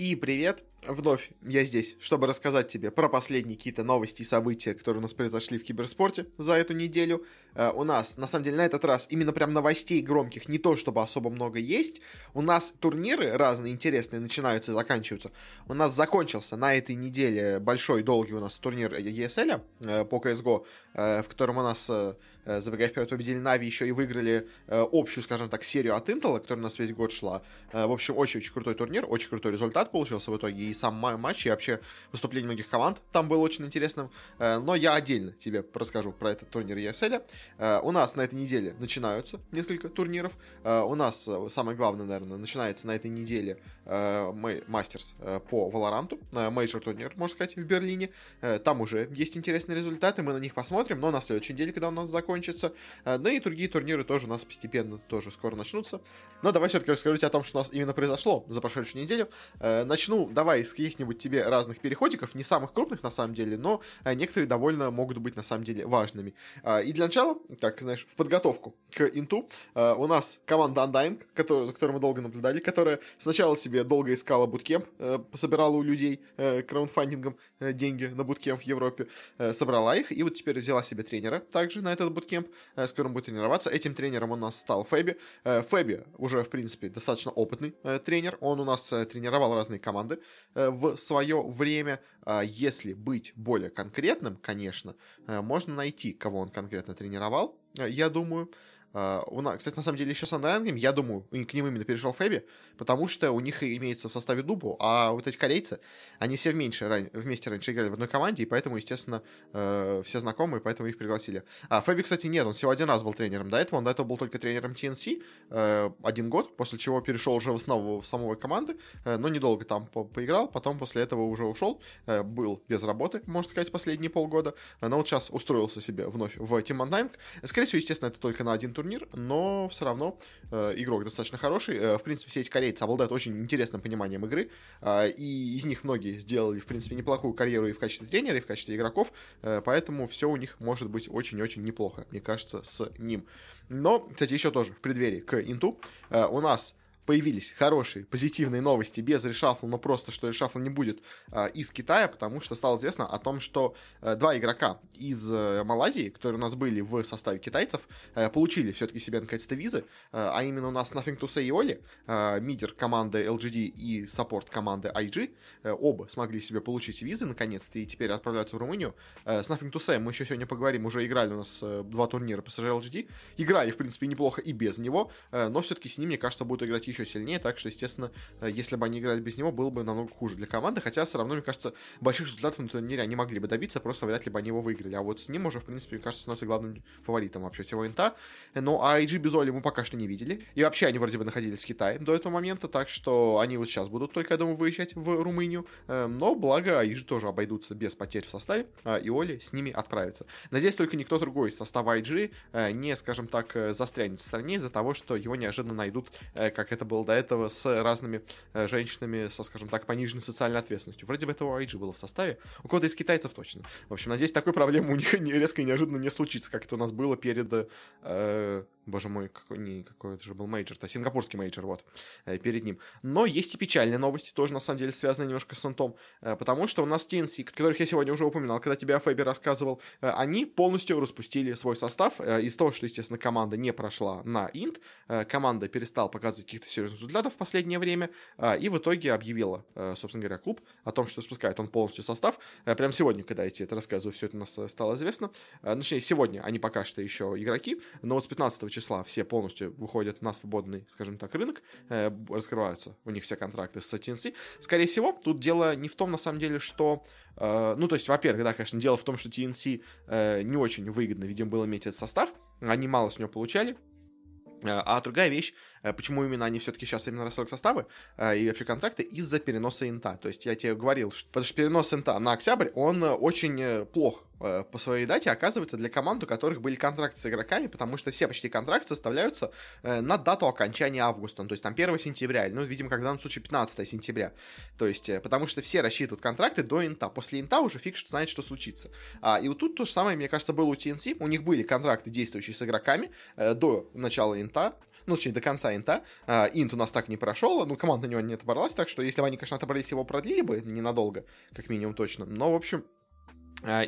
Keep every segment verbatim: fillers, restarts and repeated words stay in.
И привет, вновь я здесь, чтобы рассказать тебе про последние какие-то новости и события, которые у нас произошли в киберспорте за эту неделю. Э, у нас, на самом деле, на этот раз именно прям новостей громких не то, чтобы особо много есть. У нас турниры разные, интересные, начинаются и заканчиваются. У нас закончился на этой неделе большой, долгий у нас турнир и эс эль э, по си эс го, э, в котором у нас... Э, забегая вперед, победили Na'Vi, еще и выиграли э, общую, скажем так, серию от Intel, которая у нас весь год шла. Э, в общем, очень-очень крутой турнир, очень крутой результат получился в итоге. И сам матч, и вообще выступление многих команд там было очень интересным. Э, но я отдельно тебе расскажу про этот турнир и эс эль. Э, у нас на этой неделе начинаются несколько турниров. Э, у нас самое главное, наверное, начинается на этой неделе мастерс э, э, по Valorant. Э, мейджор турнир, можно сказать, в Берлине. Э, там уже есть интересные результаты, мы на них посмотрим. Но на следующей неделе, когда у нас закончится, кончится. Да и другие турниры тоже у нас постепенно тоже скоро начнутся. Но давай все-таки расскажу тебе о том, что у нас именно произошло за прошедшую неделю. Начну давай с каких-нибудь тебе разных переходиков, не самых крупных на самом деле, но некоторые довольно могут быть на самом деле важными. И для начала, как знаешь, в подготовку к инту у нас команда Undying, который, за которой мы долго наблюдали, которая сначала себе долго искала буткемп, собирала у людей краудфандингом деньги на буткемп в Европе, собрала их и вот теперь взяла себе тренера также на этот буткемп, буткемп, с которым будет тренироваться. Этим тренером у нас стал Фебби. Фебби уже, в принципе, достаточно опытный тренер. Он у нас тренировал разные команды в свое время. Если быть более конкретным, конечно, можно найти, кого он конкретно тренировал, я думаю. Uh, у нас, кстати, на самом деле еще с Undying, я думаю, к ним именно перешел Фебби, потому что у них имеется в составе дубл, а вот эти корейцы, они все вместе, ран... вместе раньше играли в одной команде, и поэтому, естественно, uh, все знакомые, поэтому их пригласили. А Фебби, кстати, нет, он всего один раз был тренером до этого, он до этого был только тренером ти эн си, uh, один год, после чего перешел уже в основу в самой команды, uh, но недолго там по- поиграл, потом после этого уже ушел, uh, был без работы, можно сказать, последние полгода, uh, но вот сейчас устроился себе вновь в Team Undying. Скорее всего, естественно, это только на один турнир, турнир, но все равно э, игрок достаточно хороший. Э, в принципе, все эти корейцы обладают очень интересным пониманием игры, э, и из них многие сделали, в принципе, неплохую карьеру и в качестве тренера, и в качестве игроков, э, поэтому все у них может быть очень-очень неплохо, мне кажется, с ним. Но, кстати, еще тоже в преддверии к инту э, у нас появились хорошие, позитивные новости без решафла, но просто, что решафла не будет, э, из Китая, потому что стало известно о том, что э, два игрока из э, Малайзии, которые у нас были в составе китайцев, э, получили все-таки себе наконец-то визы, э, а именно у нас Nothing to Say и Оли, э, мидер команды эл джи ди и саппорт команды ай джи, э, оба смогли себе получить визы наконец-то и теперь отправляются в Румынию. Э, с Nothing to Say мы еще сегодня поговорим, уже играли у нас э, два турнира по эс джи эл джи ди, играли, в принципе, неплохо и без него, э, но все-таки с ним, мне кажется, будут играть еще сильнее, так что, естественно, если бы они играли без него, было бы намного хуже для команды, хотя все равно, мне кажется, больших результатов на турнире они могли бы добиться, просто вряд ли бы они его выиграли, а вот с ним уже, в принципе, мне кажется, становится главным фаворитом вообще всего инта, но ай джи без Оли мы пока что не видели, и вообще они вроде бы находились в Китае до этого момента, так что они вот сейчас будут только, я думаю, выезжать в Румынию, но благо ай джи тоже обойдутся без потерь в составе, и Оли с ними отправится. Надеюсь, только никто другой из состава ай джи не, скажем так, застрянет в стране из-за того, что его неожиданно найдут, как это это было до этого с разными э, женщинами со, скажем так, пониженной социальной ответственностью. Вроде бы этого ай джи было в составе. У кого-то из китайцев точно. В общем, надеюсь, такой проблемы у них не, резко и неожиданно не случится, как это у нас было перед... Э, боже мой, какой, не, какой это же был мейджор. То есть сингапурский мейджор, вот, э, перед ним. Но есть и печальные новости, тоже, на самом деле, связанные немножко с интом. Э, потому что у нас ти эн си, которых я сегодня уже упоминал, когда тебе о Фебе рассказывал, э, они полностью распустили свой состав. Э, из того, что, естественно, команда не прошла на инт, э, команда перестала показывать каких-то серьезных взглядов в последнее время, и в итоге объявила, собственно говоря, клуб о том, что спускает он полностью состав. Прямо сегодня, когда я тебе это рассказываю, все это у нас стало известно. Точнее, сегодня они пока что еще игроки, но вот с пятнадцатого числа все полностью выходят на свободный, скажем так, рынок, раскрываются у них все контракты с ти эн си. Скорее всего, тут дело не в том, на самом деле, что... Ну, то есть, во-первых, да, конечно, дело в том, что ти эн си не очень выгодно, видимо, было иметь этот состав, они мало с него получали. А другая вещь, почему именно они все-таки сейчас именно расстроили составы и вообще контракты, из-за переноса инта. То есть я тебе говорил, что, потому что перенос инта на октябрь, он очень плох по своей дате, оказывается, для команд, у которых были контракты с игроками, потому что все почти контракты составляются на дату окончания августа, ну, то есть там первого сентября, ну, видимо, как в данном случае пятнадцатого сентября, то есть, потому что все рассчитывают контракты до инта, после инта уже фиг знает, что случится. А, и вот тут то же самое, мне кажется, было у ти эн си, у них были контракты, действующие с игроками, э, до начала инта, ну, точнее, до конца инта. А, инт у нас так не прошел, ну, команда на него не отобралась, так что, если бы они, конечно, отобрались, его продлили бы ненадолго, как минимум точно, но, в общем...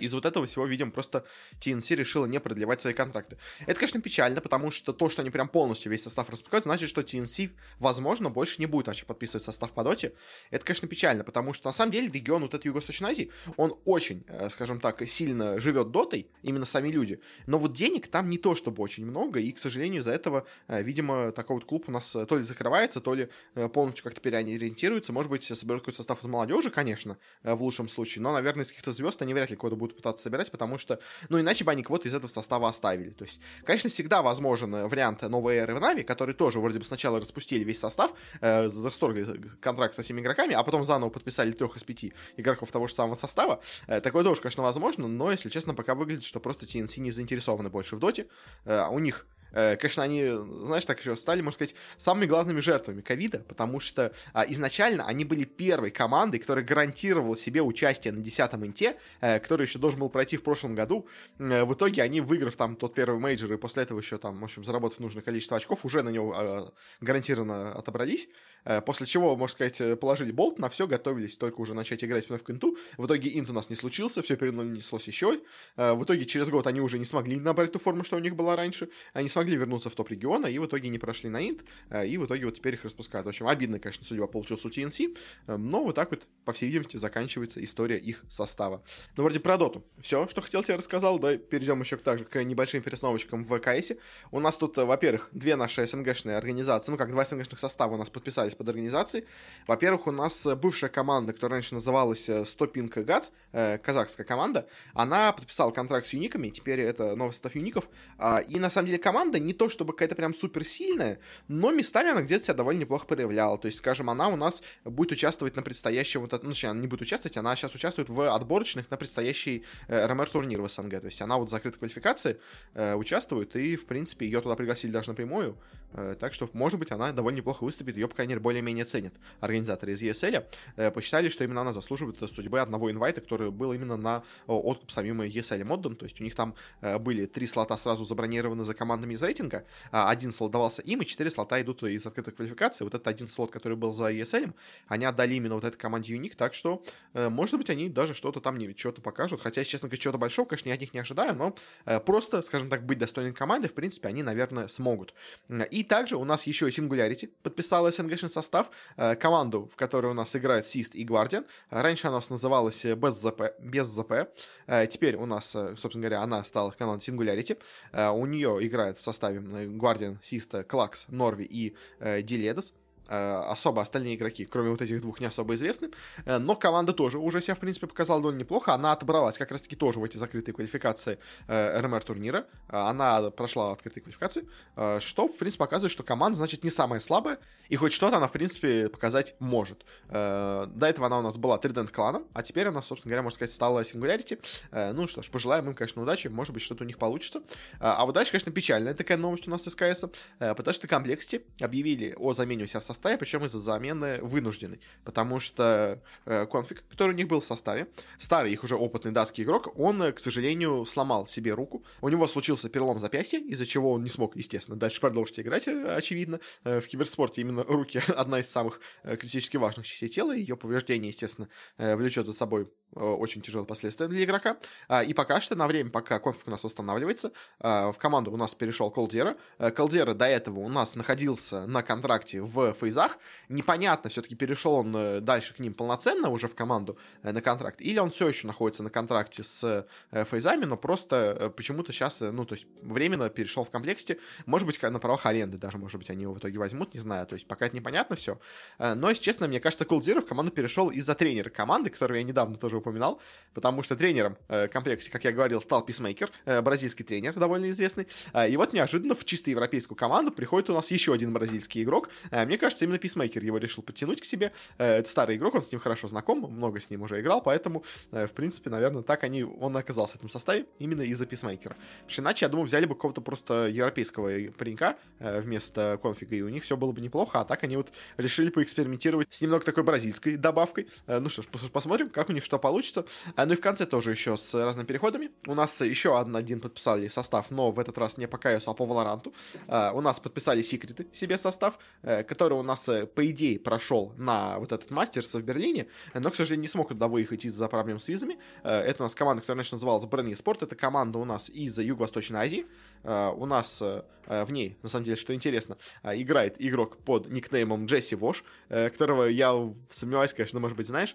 Из вот этого всего, видим, просто ти эн си решила не продлевать свои контракты. Это, конечно, печально, потому что то, что они прям полностью весь состав распускают, значит, что ти эн си, возможно, больше не будет вообще подписывать состав по доте. Это, конечно, печально, потому что, на самом деле, регион вот этой Юго-Восточной Азии, он очень, скажем так, сильно живет дотой, именно сами люди. Но вот денег там не то чтобы очень много, и, к сожалению, из-за этого, видимо, такой вот клуб у нас то ли закрывается, то ли полностью как-то переориентируется. Может быть, соберут какой-то состав из молодежи, конечно, в лучшем случае, но, наверное, из каких-то звезд они вряд ли кого-то будут пытаться собирать, потому что, ну, иначе бы они кого-то из этого состава оставили. То есть, конечно, всегда возможен вариант новой эры в Na'Vi, который тоже вроде бы сначала распустили весь состав, э, засторгли контракт со всеми игроками, а потом заново подписали трех из пяти игроков того же самого состава. Э, такое тоже, конечно, возможно, но, если честно, пока выглядит, что просто ти эн си не заинтересованы больше в доте. Э, у них... Конечно, они, знаешь, так еще стали, можно сказать, самыми главными жертвами ковида, потому что а, изначально они были первой командой, которая гарантировала себе участие на десятом инте, э, который еще должен был пройти в прошлом году. Э, в итоге они, выиграв там тот первый мейджор и после этого еще там, в общем, заработав нужное количество очков, уже на него э, гарантированно отобрались. После чего, можно сказать, положили болт на все, готовились только уже начать играть вновь в инту. В итоге инт у нас не случился, все перенеслось еще. В итоге через год они уже не смогли набрать ту форму, что у них была раньше. Они смогли вернуться в топ региона и в итоге не прошли на инт. И в итоге вот теперь их распускают. В общем, обидно, конечно, судьба получилась у ти эн си. Но вот так вот, по всей видимости, заканчивается история их состава. Ну, вроде про доту. Все, что хотел, тебе рассказал. Да, перейдем еще также к небольшим пересновочкам в КСе. У нас тут, во-первых, две наши СНГшные организации. Ну, как два СНГшных состава у нас подписались под организацией. Во-первых, у нас бывшая команда, которая раньше называлась Стопинг Гац, э, казахская команда, она подписала контракт с юниками, теперь это новый состав юников, э, и на самом деле команда не то чтобы какая-то прям суперсильная, но местами она где-то себя довольно неплохо проявляла, то есть, скажем, она у нас будет участвовать на предстоящем, вот, ну, точнее, она не будет участвовать, она сейчас участвует в отборочных на предстоящий э, РМР-турнир в СНГ, то есть она вот в закрытой квалификации э, участвует, и, в принципе, ее туда пригласили даже напрямую, э, так что, может быть, она довольно неплохо выступит, ее пока не более-менее ценят организаторы из и эс эл, э, посчитали, что именно она заслуживает судьбы одного инвайта, который был именно на о, откуп самим и эс эл моддом, то есть у них там э, были три слота сразу забронированы за командами из рейтинга, а, один слот давался им, и четыре слота идут из открытых квалификаций, вот этот один слот, который был за и эс эл, они отдали именно вот этой команде Unique, так что, э, может быть, они даже что-то там, не, чего-то покажут, хотя, честно говоря, чего-то большого, конечно, я от них не ожидаю, но э, просто, скажем так, быть достойной команды, в принципе, они, наверное, смогут. И также у нас еще и Singularity подписала СНГ состав, команду, в которой у нас играют Сист и Гвардиан. Раньше она у нас называлась без ЗП, без ЗП. Теперь у нас, собственно говоря, она стала командой Singularity. У нее играют в составе Гвардиан, Сист, Клакс, Норви и Диледес. Особо остальные игроки, кроме вот этих двух, не особо известны. Но команда тоже уже себя, в принципе, показала довольно неплохо. Она отобралась как раз-таки тоже в эти закрытые квалификации РМР-турнира. Она прошла открытые квалификации, что, в принципе, показывает, что команда, значит, не самая слабая. И хоть что-то она, в принципе, показать может. До этого она у нас была Тридент-кланом, а теперь она, собственно говоря, можно сказать, стала Singularity. Ну что ж, пожелаем им, конечно, удачи. Может быть, что-то у них получится. А вот дальше, конечно, печальная такая новость у нас из КСа, потому что Complexity объявили о замене у себя в составе, причем из-за замены вынужденной, потому что э, конфиг, который у них был в составе, старый их уже опытный датский игрок, он, к сожалению, сломал себе руку, у него случился перелом запястья, из-за чего он не смог, естественно, дальше продолжить играть, очевидно, э, в киберспорте именно руки одна из самых э, критически важных частей тела, ее повреждение, естественно, э, влечет за собой э, очень тяжелые последствия для игрока, э, и пока что, на время, пока конфиг у нас восстанавливается, э, в команду у нас перешел Колдера, э, Колдера до этого у нас находился на контракте в Фейсбуке, непонятно, все-таки перешел он дальше к ним полноценно уже в команду на контракт, или он все еще находится на контракте с Фейзами, но просто почему-то сейчас, ну, то есть временно перешел в комплекте, может быть, на правах аренды даже, может быть, они его в итоге возьмут, не знаю, то есть пока это непонятно все, но, если честно, мне кажется, Колдиров в команду перешел из-за тренера команды, которого я недавно тоже упоминал, потому что тренером комплекте, как я говорил, стал Peacemaker, бразильский тренер, довольно известный, и вот неожиданно в чисто европейскую команду приходит у нас еще один бразильский игрок, мне кажется, кажется, именно Peacemaker его решил подтянуть к себе. Это старый игрок, он с ним хорошо знаком, много с ним уже играл, поэтому, в принципе, наверное, так они, он оказался в этом составе именно из-за Peacemaker. Потому что иначе, я думаю, взяли бы какого-то просто европейского паренька вместо конфига, и у них все было бы неплохо, а так они вот решили поэкспериментировать с немного такой бразильской добавкой. Ну что ж, посмотрим, как у них что получится. Ну и в конце тоже еще с разными переходами. У нас еще один подписали состав, но в этот раз не по КС, а по Valorant. У нас подписали Секреты себе состав, который у нас, по идее, прошел на вот этот мастерс в Берлине, но, к сожалению, не смог туда выехать из-за проблем с визами. Это у нас команда, которая раньше называлась Berlin Sport. Это команда у нас из Юго-Восточной Азии. У нас в ней, на самом деле, что интересно, играет игрок под никнеймом Джесси Вош, которого я сомневаюсь, конечно, может быть, знаешь.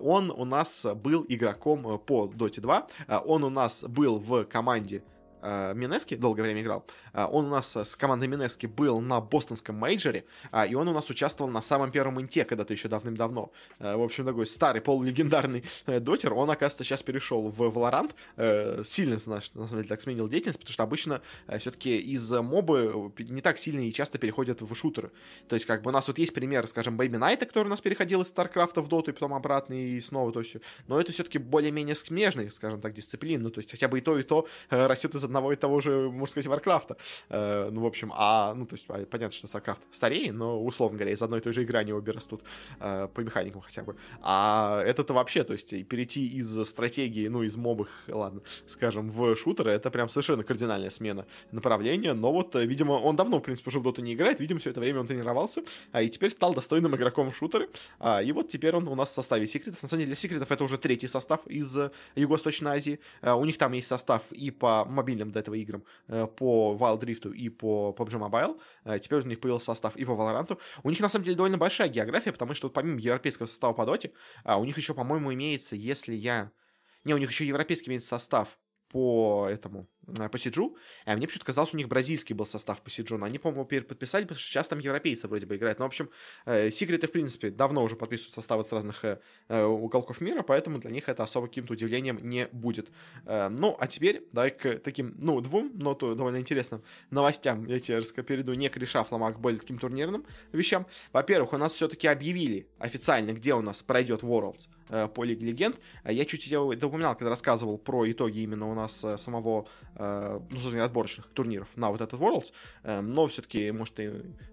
Он у нас был игроком по Дота два. Он у нас был в команде Минески, долгое время играл. Он у нас с командой Минески был на бостонском мейджоре, и он у нас участвовал на самом первом инте когда-то еще давным-давно. В общем, такой старый, полулегендарный дотер. Он, оказывается, сейчас перешел в Valorant. Сильно, значит, на самом деле, так сменил деятельность, потому что обычно все-таки из мобы не так сильно и часто переходят в шутеры. То есть, как бы у нас вот есть пример, скажем, Бэйби Найта, который у нас переходил из Старкрафта в Доту, и потом обратно, и снова, то есть. Но это все-таки более-менее смежные, скажем так, дисциплины. Ну, то есть, хотя бы и то, и то растет из одного и того же, можно сказать, Варкрафта. Э, ну, в общем, а, ну, то есть, понятно, что Старкрафт старее, но, условно говоря, из одной и той же игры они обе растут, э, по механикам хотя бы. А это-то вообще, то есть, перейти из стратегии, ну, из мобых, ладно, скажем, в шутеры, это прям совершенно кардинальная смена направления, но вот, видимо, он давно, в принципе, уже в доту не играет, видимо, все это время он тренировался, и теперь стал достойным игроком в шутеры, и вот теперь он у нас в составе Секретов. На самом деле, для Секретов это уже третий состав из Юго-Восточной Азии. У них там есть состав и по мобильным до этого играм, по Wild Rift и по пабг Mobile. Теперь у них появился состав и по Valorant. У них, на самом деле, довольно большая география, потому что вот, помимо европейского состава по Доте, у них еще, по-моему, имеется, если я... Не, у них еще европейский имеется состав по этому, по Сиджу. А мне почему-то казалось, у них бразильский был состав по Сиджу, но они, по-моему, переподписали, потому что сейчас там европейцы вроде бы играют. Ну, в общем, Секреты, в принципе, давно уже подписывают составы с разных уголков мира, поэтому для них это особо каким-то удивлением не будет. Ну, а теперь давай к таким, ну, двум, но то довольно интересным новостям. Я тебе расскажу, перейду не к решафлам, а к более таким турнирным вещам. Во-первых, у нас все-таки объявили официально, где у нас пройдет Worlds по Лиге Легенд. Я чуть упоминал, когда рассказывал про итоги именно у нас самого, ну, собственно, отборочных турниров на вот этот Worlds, но все-таки, может, и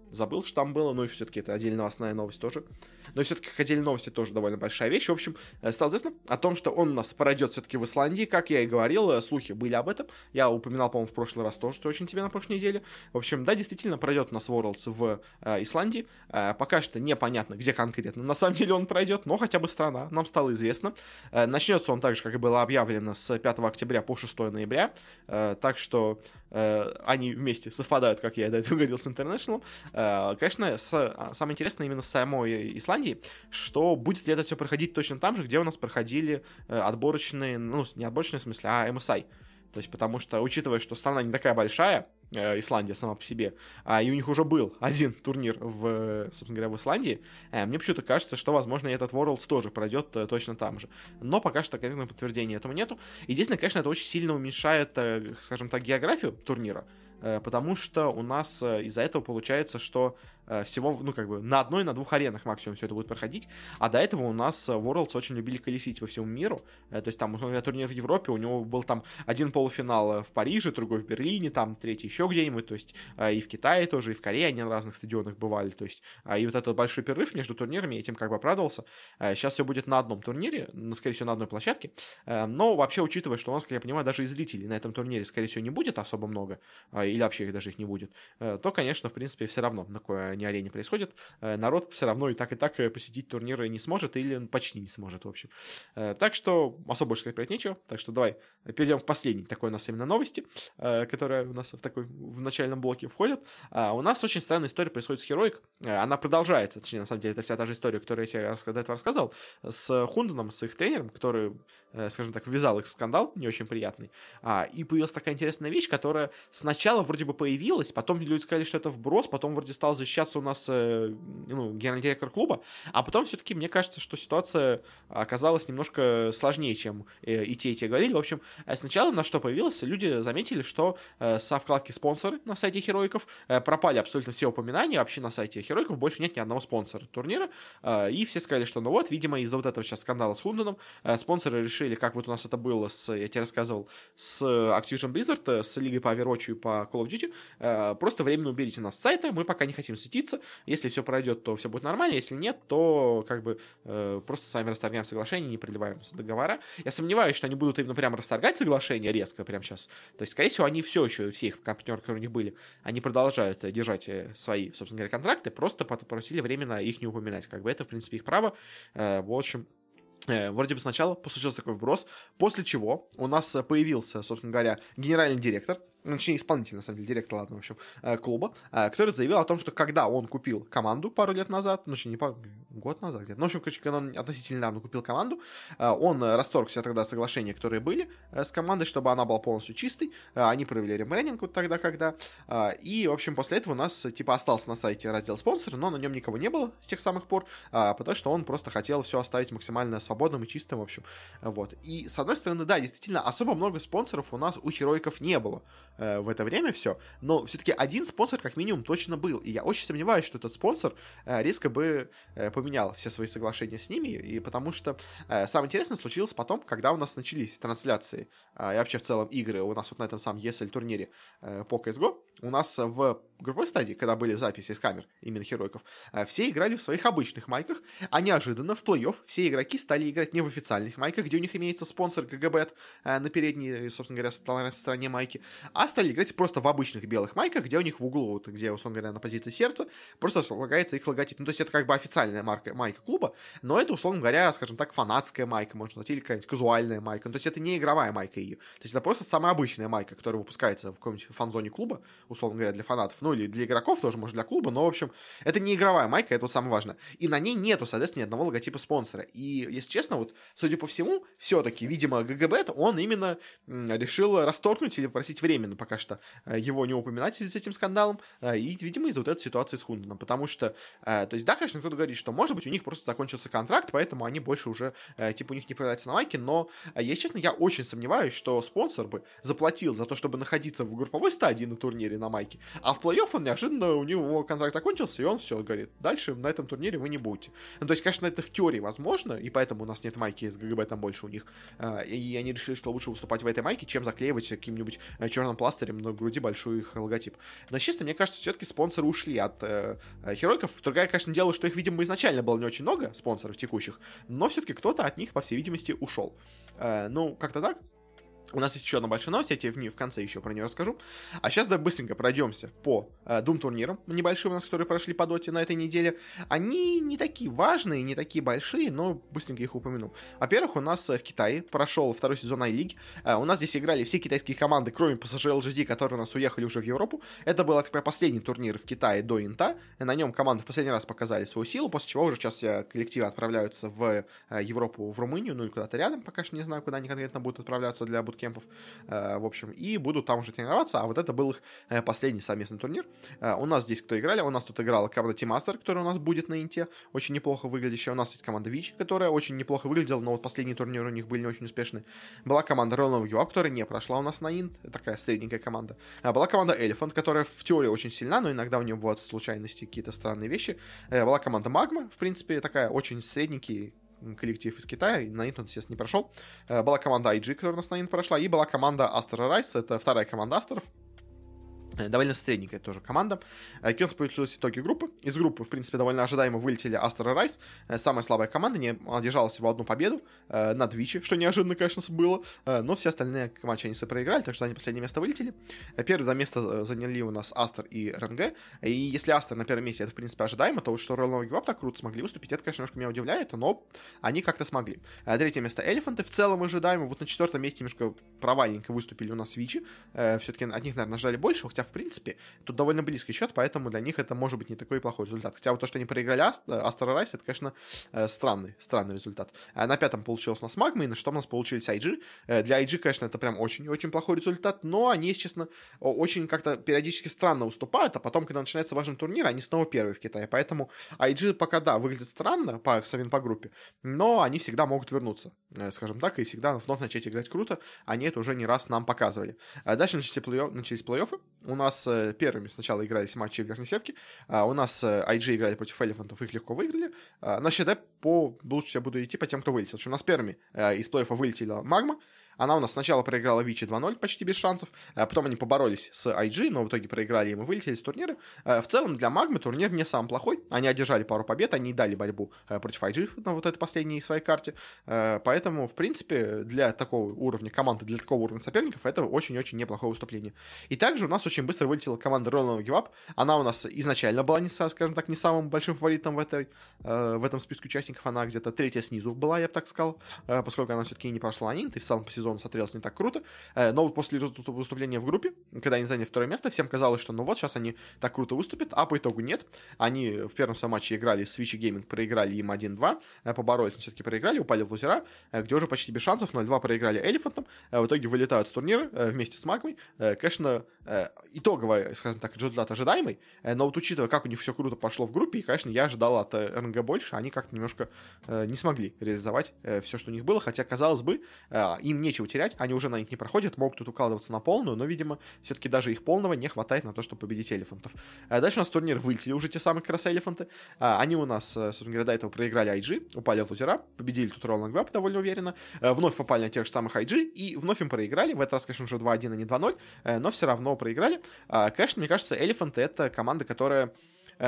забыл, что там было, но и все-таки это отдельно новостная новость тоже. Но все-таки к отдельной новости тоже довольно большая вещь. В общем, стало известно о том, что он у нас пройдет все-таки в Исландии, как я и говорил, слухи были об этом. Я упоминал, по-моему, в прошлый раз тоже, что очень тебе на прошлой неделе. В общем, да, действительно, пройдет у нас Worlds в э, Исландии. Э, пока что непонятно, где конкретно на самом деле он пройдет, но хотя бы страна, нам стало известно. Э, начнется он так же, как и было объявлено, с пятого октября по шестого ноября. Э, так что э, они вместе совпадают, как я до этого говорил, с International. Конечно, с, самое интересное именно с самой Исландии, что будет ли это все проходить точно там же, где у нас проходили отборочные, ну, не отборочные в смысле, а эм эс ай. То есть, потому что, учитывая, что страна не такая большая, Исландия сама по себе, и у них уже был один турнир, в, собственно говоря, в Исландии, мне почему-то кажется, что, возможно, этот Worlds тоже пройдет точно там же. Но пока что конкретного подтверждения этому нету. Единственное, конечно, это очень сильно уменьшает, скажем так, географию турнира, потому что у нас из-за этого получается, что всего, ну, как бы, на одной, на двух аренах максимум все это будет проходить, а до этого у нас Worlds очень любили колесить по всему миру, то есть там, например, турнир в Европе, у него был там один полуфинал в Париже, другой в Берлине, там третий еще где-нибудь, то есть и в Китае тоже, и в Корее они на разных стадионах бывали, то есть и вот этот большой перерыв между турнирами этим как бы оправдывался. Сейчас все будет на одном турнире, скорее всего, на одной площадке, но вообще, учитывая, что у нас, как я понимаю, даже и зрителей на этом турнире, скорее всего, не будет особо много, или вообще их даже их не будет, то, конечно, в принципе, все равно такое не арене происходит. Народ все равно и так, и так посетить турниры не сможет, или почти не сможет, в общем. Так что особо больше сказать про это нечего. Так что давай перейдем к последней такой у нас именно новости, которая у нас в такой в начальном блоке входит. У нас очень странная история происходит с Heroic. Она продолжается, точнее, на самом деле, это вся та же история, которую я тебе до этого рассказал, с Хунденом, с их тренером, который, скажем так, ввязал их в скандал не очень приятный. И появилась такая интересная вещь, которая сначала вроде бы появилась, потом люди сказали, что это вброс, потом вроде стал защищаться общаться у нас ну, генеральный директор клуба, а потом все-таки мне кажется, что ситуация оказалась немножко сложнее, чем и те, и те говорили. В общем, сначала на что появилось, люди заметили, что со вкладки «Спонсоры» на сайте Хероиков пропали абсолютно все упоминания, вообще на сайте Хероиков больше нет ни одного спонсора турнира, и все сказали, что ну вот, видимо, из-за вот этого сейчас скандала с Хунденом спонсоры решили, как вот у нас это было, с, я тебе рассказывал, с Activision Blizzard, с лигой по Overwatch и по Call of Duty, просто временно уберите нас с сайта, мы пока не хотим светиться, если все пройдет, то все будет нормально, если нет, то как бы э, просто сами расторгаем соглашение, не продлеваем договора. Я сомневаюсь, что они будут именно прям расторгать соглашение резко прямо сейчас, то есть, скорее всего, они все еще, все их партнеры, которые у них были, они продолжают держать свои, собственно говоря, контракты, просто попросили временно их не упоминать, как бы это, в принципе, их право, э, в общем... Вроде бы сначала случился такой вброс, после чего у нас появился, собственно говоря, генеральный директор, точнее исполнитель, на самом деле, директор, ладно, в общем, клуба, который заявил о том, что когда он купил команду пару лет назад, ну, не пару, год назад где-то, ну, в общем, короче, когда он относительно давно купил команду, он расторгся тогда соглашения, которые были с командой, чтобы она была полностью чистой, они провели ремаркетинг вот тогда, когда, и, в общем, после этого у нас, типа, остался на сайте раздел «Спонсоры», но на нем никого не было с тех самых пор, потому что он просто хотел все оставить максимально свободным и чистым, в общем, вот. И, с одной стороны, да, действительно, особо много спонсоров у нас у Хероиков не было в это время все, но все-таки один спонсор как минимум точно был, и я очень сомневаюсь, что этот спонсор резко бы поменял все свои соглашения с ними, и потому что самое интересное случилось потом, когда у нас начались трансляции и вообще в целом игры у нас вот на этом самом и эс эль турнире по си эс го, у нас в групповой стадии, когда были записи из камер именно Хероиков, все играли в своих обычных майках, а неожиданно в плей-офф все игроки стали играть не в официальных майках, где у них имеется спонсор ГГБэт на передней, собственно говоря, стороне майки, а стали играть просто в обычных белых майках, где у них в углу, вот, где, условно говоря, на позиции сердца, просто слагается их логотип. Ну, то есть это как бы официальная марка, майка клуба, но это, условно говоря, скажем так, фанатская майка, можно сказать, или какая-нибудь казуальная майка. Ну, то есть это не игровая майка ее. То есть это просто самая обычная майка, которая выпускается в каком-нибудь фан-зоне клуба, условно говоря, для фанатов, ну, или для игроков тоже, может, для клуба, но, в общем, это не игровая майка, это вот самое важное. И на ней нету, соответственно, ни одного логотипа спонсора. И, если честно, вот, судя по всему, все-таки, видимо, ГГБ, он именно м- решил расторгнуть или просить временно пока что его не упоминать с этим скандалом, и, видимо, из-за вот этой ситуации с Хунденом, потому что, то есть, да, конечно, кто-то говорит, что, может быть, у них просто закончился контракт, поэтому они больше уже, типа, у них не появляются на майке, но, если честно, я очень сомневаюсь, что спонсор бы заплатил за то, чтобы находиться в групповой стадии на турнире на майке, а в плей-офф он неожиданно, у него контракт закончился, и он все, говорит, дальше на этом турнире вы не будете. Ну, то есть, конечно, это в теории возможно, и поэтому у нас нет майки с ГГБ там больше у них, и они решили, что лучше выступать в этой майке, чем заклеивать каким-нибудь черным пластырем на груди большой их логотип. Но, честно, мне кажется, все-таки спонсоры ушли от э, Хероиков. Другая, конечно, дело, что их, видимо, изначально было не очень много, спонсоров текущих, но все-таки кто-то от них, по всей видимости, ушел. Э, ну, как-то так. У нас есть еще одна большая новость, я тебе в, ней, в конце еще про нее расскажу. А сейчас да быстренько пройдемся по э, двум турнирам небольшим у нас, которые прошли по доте на этой неделе. Они не такие важные, не такие большие, но быстренько их упомяну. Во-первых, у нас в Китае прошел второй сезон ай-лиги. Э, у нас здесь играли все китайские команды, кроме пи эс джи эл джи ди, которые у нас уехали уже в Европу. Это был, так, последний турнир в Китае до Инта. На нем команды в последний раз показали свою силу, после чего уже сейчас коллективы отправляются в э, Европу, в Румынию, ну или куда-то рядом. Пока что не знаю, куда они конкретно будут отправляться для будки кемпов, в общем, и будут там уже тренироваться, а вот это был их последний совместный турнир. У нас здесь кто играли? У нас тут играла команда Team Master, которая у нас будет на Инте, очень неплохо выглядящая. У нас есть команда Вич, которая очень неплохо выглядела, но вот последние турниры у них были не очень успешны. Была команда Roll No Give Up, которая не прошла у нас на Инт, такая средненькая команда. Была команда Elephant, которая в теории очень сильна, но иногда у нее бывают случайности, какие-то странные вещи. Была команда Magma, в принципе, такая очень средненький коллектив из Китая, на Инт он, естественно, не прошел. Была команда ай джи, которая у нас на Инт прошла, и была команда Астера Райс, это вторая команда Астеров. Довольно средненькая тоже команда. Кёнс получилась в итоге группы. Из группы, в принципе, довольно ожидаемо вылетели Астера Райс. Самая слабая команда, не одержала всего одну победу над Вичи, что неожиданно, конечно, было. Но все остальные матчи они все проиграли, так что они последнее место вылетели. Первое за место заняли у нас Астер и РНГ. И если Астер на первом месте, это, в принципе, ожидаемо, то что Royal No Give Up так круто смогли выступить, это, конечно, немножко меня удивляет, но они как-то смогли. Третье место Элефанты, в целом ожидаемо. Вот на четвертом месте немножко провальненько выступили у нас Вичи. Все-таки от них, наверное, ждали больше, хотя хотя, в принципе, тут довольно близкий счет, поэтому для них это может быть не такой плохой результат. Хотя вот то, что они проиграли Астра Райс, это, конечно, странный, странный результат. На пятом получилось у нас Магма, и на шестом у нас получились ай джи. Для ай джи, конечно, это прям очень-очень плохой результат, но они, если честно, очень как-то периодически странно уступают, а потом, когда начинается важный турнир, они снова первые в Китае. Поэтому ай джи пока, да, выглядит странно по совин по группе, но они всегда могут вернуться, скажем так, и всегда вновь начать играть круто. Они это уже не раз нам показывали. Дальше начались плей-оффы. У нас первыми сначала игрались матчи в верхней сетке. У нас ай джи играли против Элефантов, их легко выиграли. Но считай, по лучше я буду идти по тем, кто вылетел. В общем, у нас первыми из плей-оффа вылетела Магма. Она у нас сначала проиграла Вичи два ноль, почти без шансов. Потом они поборолись с ай джи, но в итоге проиграли им и вылетели с турнира. В целом для Магмы турнир не самый плохой. Они одержали пару побед, они дали борьбу против ай джи на вот этой последней своей карте. Поэтому, в принципе, для такого уровня команды, для такого уровня соперников, это очень-очень неплохое выступление. И также у нас очень быстро вылетела команда Roll No Give Up. Она у нас изначально была, не, скажем так, не самым большим фаворитом в, этой, в этом списке участников. Она где-то третья снизу была, я бы так сказал, поскольку она все-таки не прошла Анинт, и в целом по сезону смотрелось не так круто, но вот после выступления в группе, когда они заняли второе место, всем казалось, что ну вот, сейчас они так круто выступят, а по итогу нет. Они в первом своем матче играли с Switch Gaming, проиграли им один-два, поборолись, но все-таки проиграли, упали в лузера, где уже почти без шансов, ноль-два проиграли Элефантом, в итоге вылетают с турнира вместе с Магмой. Конечно, итоговый, скажем так, результат ожидаемый, но вот учитывая, как у них все круто пошло в группе, и, конечно, я ожидал от РНГ больше, они как-то немножко не смогли реализовать все, что у них было, хотя, казалось бы, им нечего терять, они уже на них не проходят, могут тут укладываться на полную, но, видимо, все-таки даже их полного не хватает на то, чтобы победить Элефантов. Дальше у нас турнир вылетели уже те самые как раз Элефанты, они у нас, собственно говоря, до этого проиграли ай джи, упали в лузера, победили тут Roll No Give Up довольно уверенно, вновь попали на тех же самых ай джи и вновь им проиграли, в этот раз, конечно, уже два-один, а не два-ноль, но все равно проиграли. Конечно, мне кажется, Элефанты — это команда, которая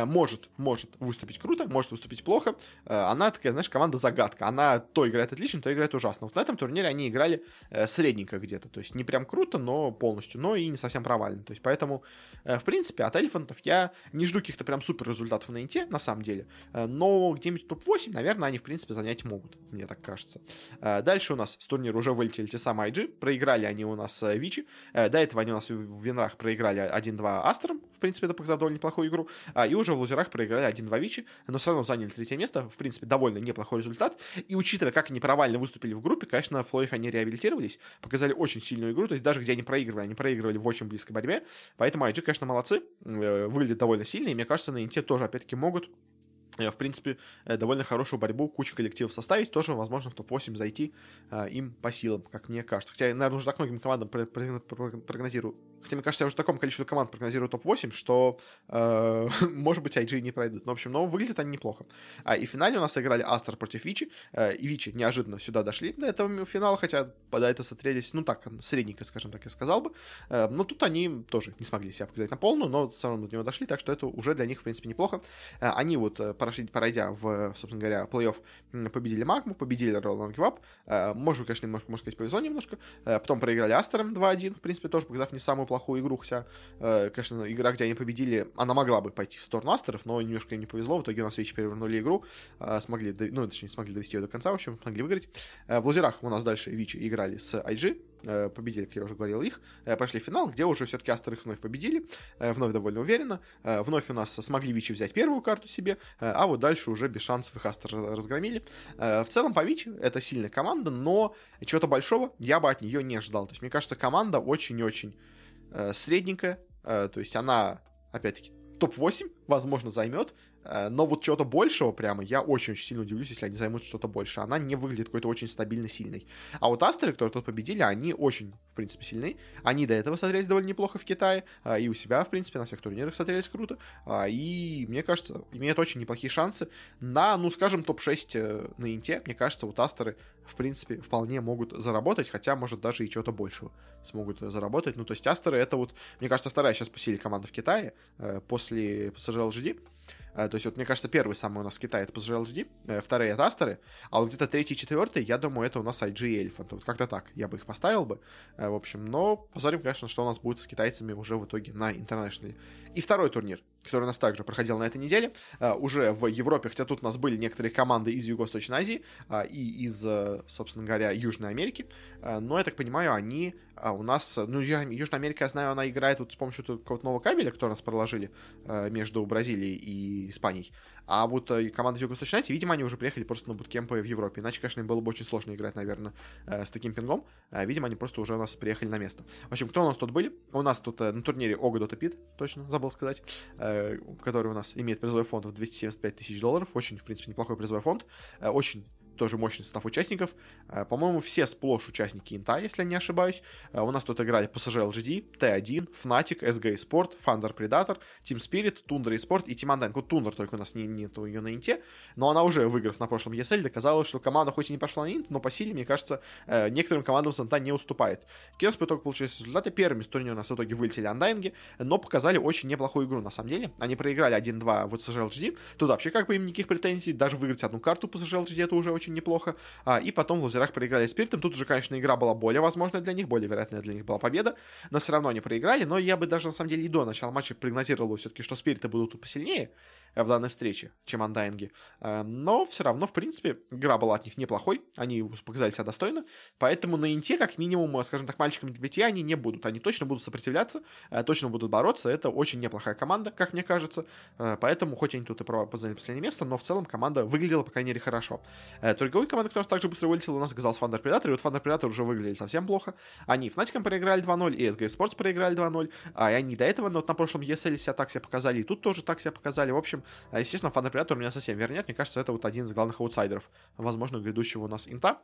может, может выступить круто, может выступить плохо. Она такая, знаешь, команда-загадка. Она то играет отлично, то играет ужасно. Вот на этом турнире они играли средненько где-то. То есть не прям круто, но полностью, но и не совсем провально. То есть поэтому, в принципе, от Элефантов я не жду каких-то прям супер результатов на Инте, на самом деле. Но где-нибудь топ восемь, наверное, они, в принципе, занять могут, мне так кажется. Дальше у нас с турнира уже вылетели те самые ай джи. Проиграли они у нас Вичи. До этого они у нас в Венрах проиграли один-два Астрам. В принципе, это показал довольно неплохую игру. И уже в лузерах проиграли один-два Вичи, но все равно заняли третье место. В принципе, довольно неплохой результат. И учитывая, как они провально выступили в группе, конечно, в плей-офф они реабилитировались, показали очень сильную игру. То есть даже где они проигрывали, они проигрывали в очень близкой борьбе. Поэтому ай джи, конечно, молодцы, выглядят довольно сильно. И мне кажется, на Инте тоже, опять-таки, могут, в принципе, довольно хорошую борьбу, кучу коллективов составить, тоже, возможно, в топ восемь зайти э, им по силам, как мне кажется. Хотя, наверное, уже так многим командам прогнозирую. Хотя, мне кажется, я уже такому количеству команд прогнозирую топ восемь, что, э, может быть, ай джи не пройдут. Но, в общем, но выглядят они неплохо. А, и в финале у нас играли Астер против Вичи. Э, и Вичи неожиданно сюда дошли до этого финала, хотя до этого сотрелись, ну так, средненько, скажем так, я сказал бы. Э, но тут они тоже не смогли себя показать на полную, но все равно до него дошли, так что это уже для них, в принципе, неплохо. Э, они вот пройдя в, собственно говоря, плей-офф, победили Магму, победили Roll No Give Up. Может быть, конечно, немножко, можно сказать, повезло немножко. Потом проиграли Астерам два-один, в принципе, тоже показав не самую плохую игру. Хотя, конечно, игра, где они победили, она могла бы пойти в сторону Астеров, но немножко им не повезло. В итоге у нас Вичи перевернули игру, смогли, ну, точнее, смогли довести ее до конца, в общем, смогли выиграть. В лузерах у нас дальше Вичи играли с ай джи, победили, как я уже говорил, их, прошли финал, где уже все-таки Астеры их вновь победили, вновь довольно уверенно, вновь у нас смогли Вичи взять первую карту себе, а вот дальше уже без шансов их Астер разгромили. В целом по Вичи это сильная команда, но чего-то большого я бы от нее не ожидал. То есть мне кажется, команда очень-очень средненькая, то есть она, опять-таки, топ восемь, возможно, займет, но вот чего-то большего прямо я очень-очень сильно удивлюсь, если они займут что-то больше. Она не выглядит какой-то очень стабильно сильной. А вот Астеры, которые тут победили, они очень, в принципе, сильны. Они до этого смотрелись довольно неплохо в Китае. И у себя, в принципе, на всех турнирах смотрелись круто. И, мне кажется, имеют очень неплохие шансы на, ну, скажем, топ шесть на Инте. Мне кажется, вот Астеры, в принципе, вполне могут заработать. Хотя, может, даже и чего-то большего смогут заработать. Ну, то есть Астеры — это вот, мне кажется, вторая сейчас по силе команда в Китае после пассажира эл джи ди. То есть, вот, мне кажется, первый самый у нас в Китае — это пассажир эл джи ди, вторые — это Астеры, а вот где-то третий, четвертый, я думаю, это у нас ай джи и Элефант. Вот как-то так я бы их поставил бы, в общем, но посмотрим, конечно, что у нас будет с китайцами уже в итоге на International. И второй турнир который у нас также проходил на этой неделе, уже в Европе, хотя тут у нас были некоторые команды из Юго-Восточной Азии и из, собственно говоря, Южной Америки, но, я так понимаю, они у нас, ну, Южная Америка, я знаю, она играет вот с помощью какого-то нового кабеля, который у нас проложили между Бразилией и Испанией, а вот команда Юго-Восточной Азии, видимо, они уже приехали просто на буткемпы в Европе, иначе, конечно, им было бы очень сложно играть, наверное, с таким пингом, видимо, они просто уже у нас приехали на место. В общем, кто у нас тут были? У нас тут на турнире Ого Dota Pit, точно, забыл сказать, который у нас имеет призовой фонд в двести семьдесят пять тысяч долларов. Очень, в принципе, неплохой призовой фонд. Очень тоже мощный состав участников. По-моему, все сплошь участники Инта, если я не ошибаюсь. У нас тут играли пи эс джи эл джи ди, ти один, Fnatic, эс джи Esports, Thunder Predator, Team Spirit, Tundra Esports и Team Undying. Вот Tundra только у нас не, нету ее на Инте, но она уже, выиграв на прошлом и эс эль, доказала, что команда хоть и не пошла на Инт, но по силе, мне кажется, некоторым командам с Инта не уступает. Кенс по итогу получились результаты. Первыми с турнира у нас в итоге вылетели Undying, но показали очень неплохую игру на самом деле. Они проиграли один-два вот пи эс джи эл джи ди. Тут вообще как бы им никаких претензий. Даже выиграть одну карту пи эс джи эл джи ди это уже очень неплохо, а, и потом в лузерах проиграли Спиритом. Тут же, конечно, игра была более возможная для них, более вероятная для них была победа, но все равно они проиграли, но я бы даже, на самом деле, и до начала матча прогнозировал все-таки, что Спириты будут тут посильнее в данной встрече, чем Undying, но все равно, в принципе, игра была от них неплохой, они показали себя достойно, поэтому на Инте, как минимум, скажем так, мальчиками для битья они не будут, они точно будут сопротивляться, точно будут бороться, это очень неплохая команда, как мне кажется, поэтому, хоть они тут и заняли последнее место, но в целом команда выглядела, по крайней мере, хорошо. Другой команда, которая также быстро вылетела, у нас оказался Thunder Predator, и вот Thunder Predator уже выглядели совсем плохо. Они Fnatic проиграли два-ноль, и эс джи Esports проиграли два-ноль, а они до этого, но вот на прошлом и эс эль себя так себя показали, и тут тоже так себя показали. В общем, естественно, Thunder Predator меня совсем вернет, мне кажется, это вот один из главных аутсайдеров, возможно, грядущего у нас Инта.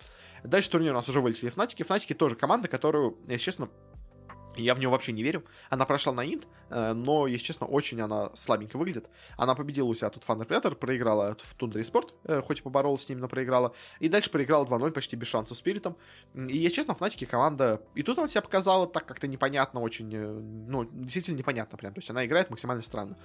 Дальше в турнире у нас уже вылетели Fnatic, Fnatic тоже команда, которую, если честно, я в нее вообще не верю. Она прошла на Инт, но, если честно, очень она слабенько выглядит. Она победила у себя тут Thunder Predator, проиграла в Tundra Esports, хоть и поборолась с ними, но проиграла. И дальше проиграла два-ноль почти без шансов Спиритом. И, если честно, Fnatic команда... И тут она себя показала так как-то непонятно очень... Ну, действительно непонятно прям. То есть она играет максимально странно.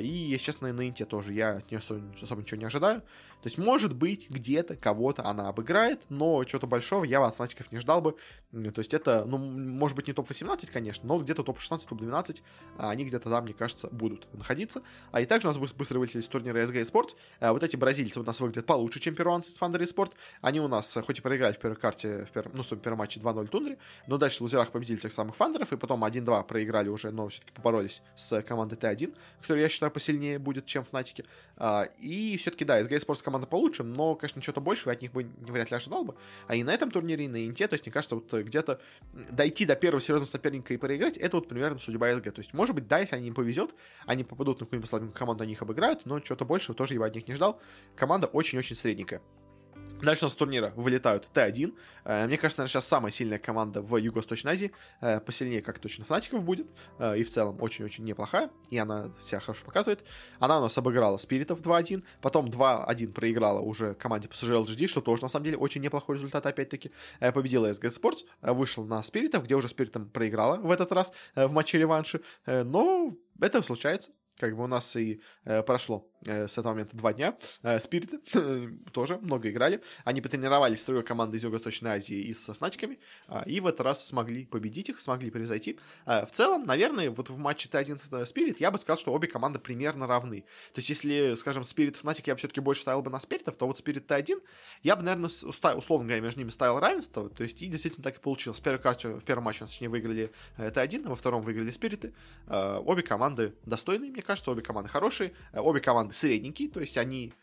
И, если честно, на Инте тоже я от нее особо ничего не ожидаю. То есть, может быть, где-то кого-то она обыграет, но чего-то большого я от Fnatic не ждал бы. То есть это, ну, может быть, не топ восемнадцать, конечно, но где-то топ шестнадцать, топ двенадцать они где-то там, мне кажется, будут находиться. А и также у нас быстро вылетели с турнира эс джи Esports. Вот эти бразильцы у нас выглядят получше, чем перуанцы с Thunder Esports. Они у нас, хоть и проиграли в первой карте, в первом, ну, в своем первом матче два-ноль Тундре, но дальше в лузерах победили тех самых Фандеров, и потом один-два проиграли уже, но все-таки поборолись с командой ти один, которая, я считаю, посильнее будет, чем Fnatic. И все-таки, да, эс джи Esports команда получше, но, конечно, чего-то большего от них бы вряд ли ожидал бы. А и на этом турнире, и на Инте, то есть, мне кажется, вот где-то дойти до первого серьезного соперника и проиграть, это вот примерно судьба эл джи. То есть, может быть, да, если они им повезет, они попадут на какую-нибудь слабенькую команду, они их обыграют, но чего-то большего тоже я от них не ждал. Команда очень-очень средненькая. Дальше у нас с турнира вылетают ти один. Мне кажется, наверное, сейчас самая сильная команда в Юго-Восточной Азии. Посильнее, как точно, Fnatic будет. И в целом очень-очень неплохая. И она себя хорошо показывает. Она у нас обыграла Спиритов два-один. Потом два-один проиграла уже команде пи эс джи эл джи ди, что тоже, на самом деле, очень неплохой результат, опять-таки. Победила эс джи Esports. Вышла на Спиритов, где уже Спиритом проиграла в этот раз в матче реванше. Но это случается. Как бы у нас и э, прошло э, с этого момента два дня. Спириты э, тоже много играли. Они потренировались с другой командой из Юго-Восточной Азии и с Фнатиками. Э, и в этот раз смогли победить их, смогли превзойти. Э, в целом, наверное, вот в матче ти один Спирит я бы сказал, что обе команды примерно равны. То есть, если, скажем, Спирит и Фнатик я бы все-таки больше ставил бы на Спиритов, то вот Спирит ти один я бы, наверное, устав, условно говоря, между ними ставил равенство. То есть, и действительно так и получилось. В первой карте, в первом матче, точнее, выиграли э, ти один, во втором выиграли Спириты. Э, обе команды достойные, мне кажется, обе команды хорошие, обе команды средненькие, то есть они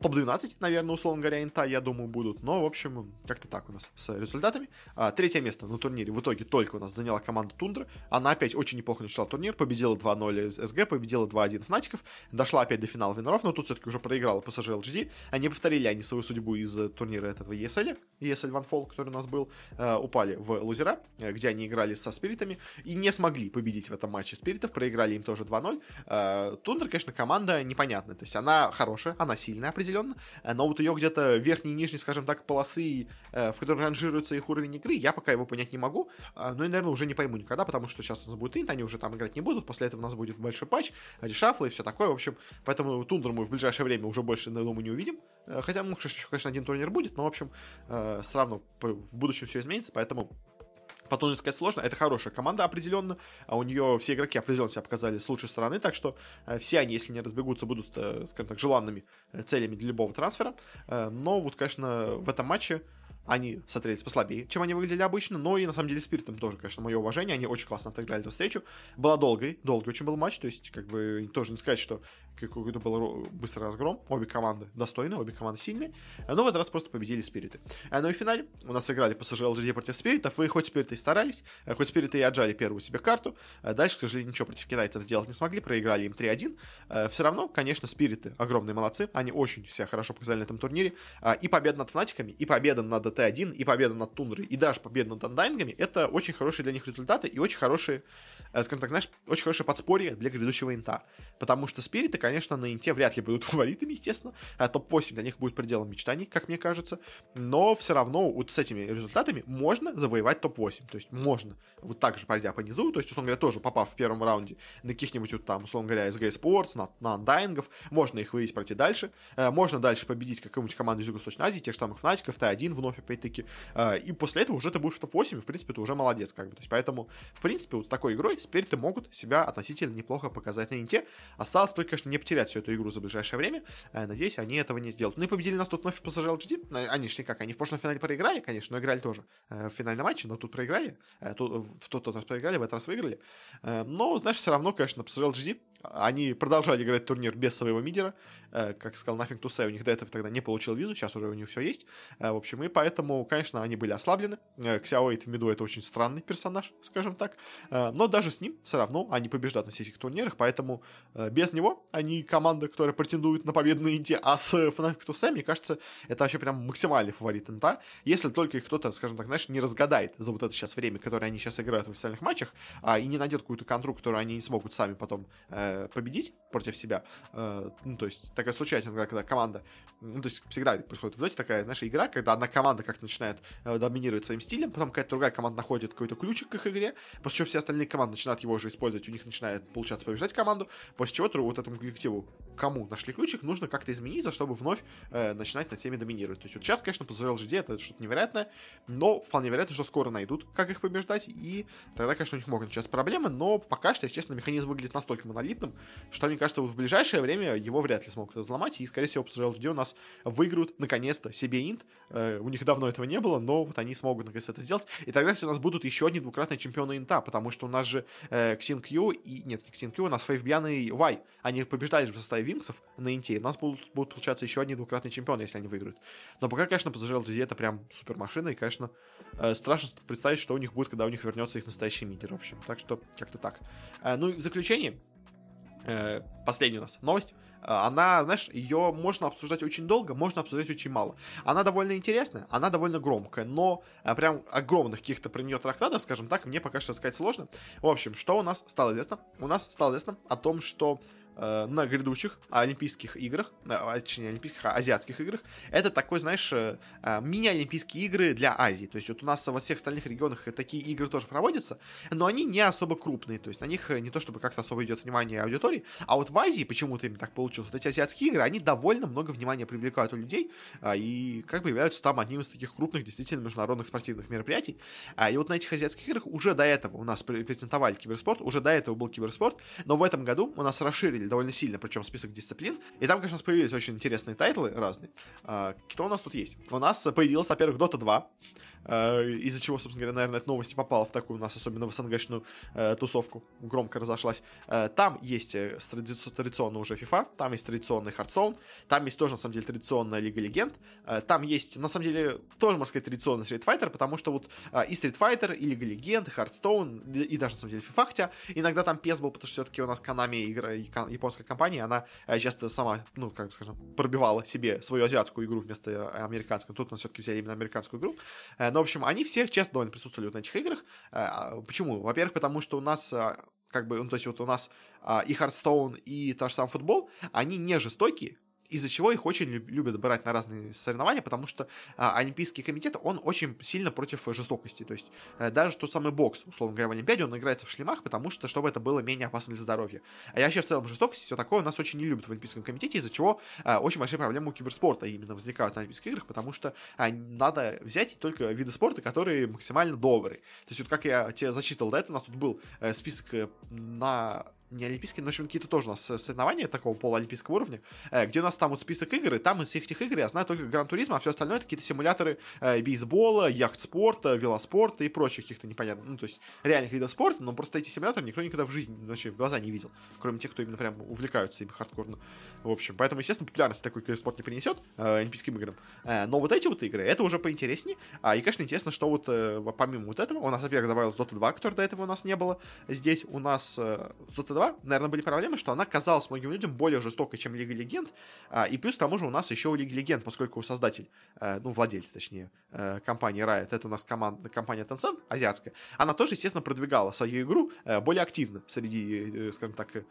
топ двенадцать, наверное, условно говоря, Инта, я думаю, будут, но, в общем, как-то так у нас с результатами. А, третье место на турнире в итоге только у нас заняла команда Тундра, она опять очень неплохо начала турнир, победила два-ноль эс джи, победила два-один Фнатиков, дошла опять до финала Венеров, но тут все-таки уже проиграла пи эс джи эл джи ди, они повторили они свою судьбу из турнира этого и эс эль, и эс эль OneFall, который у нас был, а, упали в лузера, где они играли со Спиритами и не смогли победить в этом матче Спиритов, проиграли им тоже два-ноль. А, Тундра, конечно, команда непонятная, то есть она хорошая, она сильная, определенно, но вот ее где-то верхние и нижние, скажем так, полосы, в которых ранжируется их уровень игры, я пока его понять не могу, но и, наверное, уже не пойму никогда, потому что сейчас у нас будет Инт, они уже там играть не будут, после этого у нас будет большой патч, решафлы и все такое, в общем, поэтому Тундру мы в ближайшее время уже больше, я думаю, не увидим, хотя, ну, конечно, один турнир будет, но, в общем, все равно в будущем все изменится, поэтому Потом не сказать сложно, это хорошая команда определенно, а у нее все игроки определенно себя показали с лучшей стороны, так что все они, если не разбегутся, будут, скажем так, желанными целями для любого трансфера. Но вот, конечно, в этом матче они смотрелись послабее, чем они выглядели обычно, но и на самом деле Спиритом тоже, конечно, мое уважение, они очень классно отыграли эту встречу. Была долгой, долгий очень был матч, то есть как бы тоже не сказать, что какой-то был быстрый разгром, обе команды достойны, обе команды сильные, но в этот раз просто победили Спириты. Ну и в финале у нас играли пэ эс жэ эл джи ди против Спиритов, и хоть Спириты и старались, хоть Спириты и отжали первую себе карту, дальше, к сожалению, ничего против китайцев сделать не смогли, проиграли им три один, все равно, конечно, Спириты огромные молодцы, они очень себя хорошо показали на этом турнире, и победа над Фнатиками, и победа над тэ один, и победа над Тундрой, и даже победа над Undying'ами, это очень хорошие для них результаты и очень хорошие, скажем так, знаешь, очень хорошее подспорье для грядущего инта. Потому что Спириты, конечно, на инте вряд ли будут фаворитами, естественно, а топ восемь для них будет пределом мечтаний, как мне кажется, но все равно вот с этими результатами можно завоевать топ восемь, то есть можно вот так же, пройдя по низу, то есть, условно говоря, тоже попав в первом раунде на каких-нибудь вот там, условно говоря, эс джи Esports, на, на Undying'ов, можно их выявить, пройти дальше, можно дальше победить какую-нибудь команду из Юго-Восточной Азии, тех же самых Fnatic, тэ один вновь опять-таки, и после этого уже ты будешь в топ восемь, и, в принципе, ты уже молодец, как бы, то есть, поэтому, в принципе, вот с такой игрой Спириты могут себя относительно неплохо показать на инте, осталось только, конечно, не потерять всю эту игру за ближайшее время, надеюсь, они этого не сделают. Ну и победили нас тут вновь пэ эс жэ эл джи ди, они же никак, они в прошлом финале проиграли, конечно, но играли тоже в финальном матче, но тут проиграли, тут, в тот раз проиграли, в этот раз выиграли, но, знаешь, все равно, конечно, пэ эс жэ эл джи ди, они продолжали играть турнир без своего мидера, как сказал Nothing to Say, у них до этого тогда не получил визу, сейчас уже у них все есть, в общем, и поэтому, конечно, они были ослаблены. Ксяоэйт в миду — это очень странный персонаж, скажем так, но даже с ним все равно они побеждают на всех этих турнирах, поэтому без него они команда, которая претендует на победу на инте, а с Fnatic to Say, мне кажется, это вообще прям максимальный фаворит инта, если только их кто-то, скажем так, знаешь, не разгадает за вот это сейчас время, которое они сейчас играют в официальных матчах, и не найдет какую-то контру, которую они не смогут сами потом победить против себя. Ну, то есть, такая случается, когда команда, ну, то есть, всегда происходит в Доте такая, знаешь, игра, когда одна команда как-то начинает доминировать своим стилем, потом какая-то другая команда находит какой-то ключик к их игре, после чего все остальные команды начинают его уже использовать, у них начинает получаться побеждать команду, после чего вот этому коллективу, кому нашли ключик, нужно как-то измениться, чтобы вновь э, начинать над всеми доминировать. То есть вот сейчас, конечно, по эл джи ди это что-то невероятное, но вполне вероятно, что скоро найдут, как их побеждать, и тогда, конечно, у них могут сейчас проблемы, но пока что, если честно, механизм выглядит настолько монолитным, что, мне кажется, вот в ближайшее время его вряд ли смогут разломать, и, скорее всего, по эл джи ди у нас выиграют, наконец-то, себе инт, э, у них давно этого не было, но вот они смогут, наконец-то, это сделать, и тогда, если у нас будут еще одни двукратные чемпионы инта, потому что у нас же э, Ксин Кью и... Нет, не Ксин Кью, у нас Фейвбиан и Вай, они побеждали в составе Винксов на инте, и у нас будут, будут получаться еще одни двукратные чемпионы, если они выиграют. Но пока, конечно, пэ эс жэ эл джи ди это прям супер машина, и, конечно, э, страшно представить, что у них будет, когда у них вернется их настоящий мидер, в общем. Так что как-то так. Э, ну и в заключение, э, последняя у нас новость. Она, знаешь, ее можно обсуждать очень долго, можно обсуждать очень мало. Она довольно интересная, она довольно громкая, но прям огромных каких-то про нее трактатов, скажем так, мне пока что сказать сложно. В общем, что у нас стало известно? У нас стало известно о том, что э, на грядущих Олимпийских играх, э, точнее, Олимпийских, а Азиатских играх, это такой, знаешь, э, мини-олимпийские игры для Азии. То есть вот у нас во всех остальных регионах такие игры тоже проводятся, но они не особо крупные, то есть на них не то чтобы как-то особо идет внимание аудитории, а вот в Азии почему-то им так получилось. Вот эти азиатские игры, они довольно много внимания привлекают у людей, а, и как бы являются там одним из таких крупных, действительно, международных спортивных мероприятий. А, и вот на этих азиатских играх уже до этого у нас презентовали киберспорт, уже до этого был киберспорт, но в этом году у нас расширили довольно сильно, причем список дисциплин, и там, конечно, появились очень интересные тайтлы разные. А, кто у нас тут есть? У нас появилась, во-первых, Дота два, из-за чего, собственно говоря, наверное, эта новость попала в такую у нас, особенно в СНГ-шную э, тусовку, громко разошлась. Э, там есть традиционно уже FIFA, там есть традиционный Hearthstone, там есть тоже, на самом деле, традиционная Лига Легенд, э, там есть, на самом деле, тоже, можно сказать, традиционный Street Fighter, потому что вот э, и Street Fighter, и Лига Легенд, и Hearthstone, и, и даже, на самом деле, FIFA, хотя иногда там пи эс был, потому что все-таки у нас Konami, игра, японская компания, она э, часто сама, ну, как бы, скажем, пробивала себе свою азиатскую игру вместо американской. Тут у нас все-таки взяли именно американскую игру. Э, Ну, в общем, они все честно довольно присутствовали вот на этих играх. Почему? Во-первых, потому что у нас, как бы, ну, то есть вот у нас и Hearthstone, и та же самая футбол, они не жестокие, из-за чего их очень любят брать на разные соревнования, потому что а, Олимпийский комитет, он очень сильно против жестокости, то есть а, даже тот самый бокс, условно говоря, в Олимпиаде, он играется в шлемах, потому что, чтобы это было менее опасно для здоровья. А вообще, в целом, жестокость, все такое у нас очень не любят в Олимпийском комитете, из-за чего а, очень большие проблемы у киберспорта именно возникают на Олимпийских играх, потому что а, надо взять только виды спорта, которые максимально добрые. То есть вот как я тебе зачитывал до этого, у нас тут был э, список э, на... не олимпийские, но, в общем, какие-то тоже у нас соревнования такого полуолимпийского уровня, где у нас там вот список игр, и там из всех этих игр я знаю только Гран-туризм, а все остальное — это какие-то симуляторы бейсбола, яхт-спорта, велоспорта и прочих каких-то непонятных, ну, то есть реальных видов спорта, но просто эти симуляторы никто никогда в жизни, вообще, в глаза не видел, кроме тех, кто именно прям увлекаются ими хардкорно. В общем, поэтому, естественно, популярность такой спорт не принесет э, олимпийским играм, э, но вот эти вот игры, это уже поинтереснее, а, и, конечно, интересно, что вот э, помимо вот этого, у нас, во-первых, добавилась Дота два, которой до этого у нас не было, здесь у нас э, Дота два, наверное, были проблемы, что она казалась многим людям более жестокой, чем Лига Легенд, и плюс к тому же у нас еще Лига Легенд, поскольку создатель, ну, владелец, точнее, компании Riot, это у нас команда, компания Tencent, азиатская, она тоже, естественно, продвигала свою игру более активно среди, скажем так,